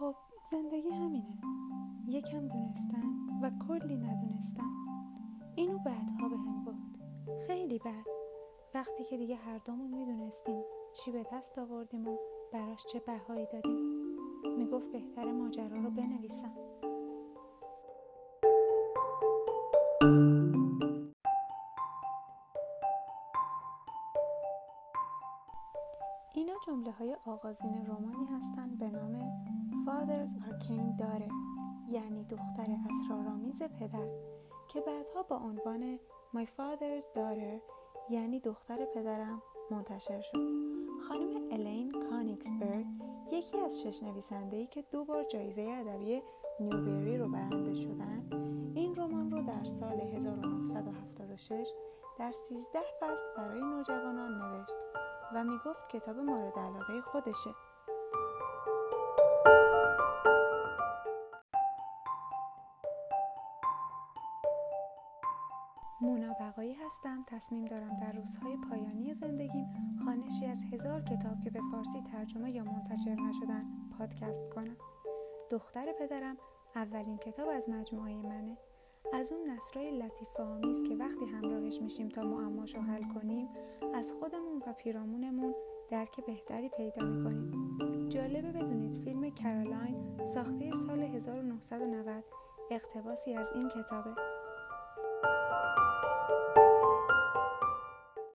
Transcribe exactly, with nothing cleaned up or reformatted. خب زندگی همینه، یکم دونستم و کلی ندونستم. اینو بعدها به هم گفت، خیلی بعد، وقتی که دیگه هر دومون میدونستیم چی به دست آوردیم و براش چه بهایی دادیم. میگفت بهتره ماجرا رو بنویسم. اینا جمله های آغازین رمانی هستند به نام Father's Arcane Daughter، یعنی دختر اسرارآمیز پدر، که بعدها با عنوان My Father's Daughter، یعنی دختر پدرم، منتشر شد. خانم الین کانیگسبرگ یکی از شش نویسنده‌ای که دو بار جایزه ادبی نیوبری رو برنده شدند، این رمان رو در سال هزار و نهصد و هفتاد و شش در سیزده فصل برای نوجوانان نوشت و میگفت کتاب مورد علاقه خودشه. مونا بقایی هستم. تصمیم دارم در روزهای پایانی زندگیم خوانشی از هزار کتاب که به فارسی ترجمه یا منتشر نشدن پادکست کنم. دختر پدرم اولین کتاب از مجموعه منه. از اون نثرای لطیف و آمیز که وقتی همراهش میشیم تا معماشو حل کنیم، از خودمون و پیرامونمون درک بهتری پیدا میکنیم. جالبه بدونید فیلم کارولاین ساخته سال هزار و نهصد و نود اقتباسی از این کتابه.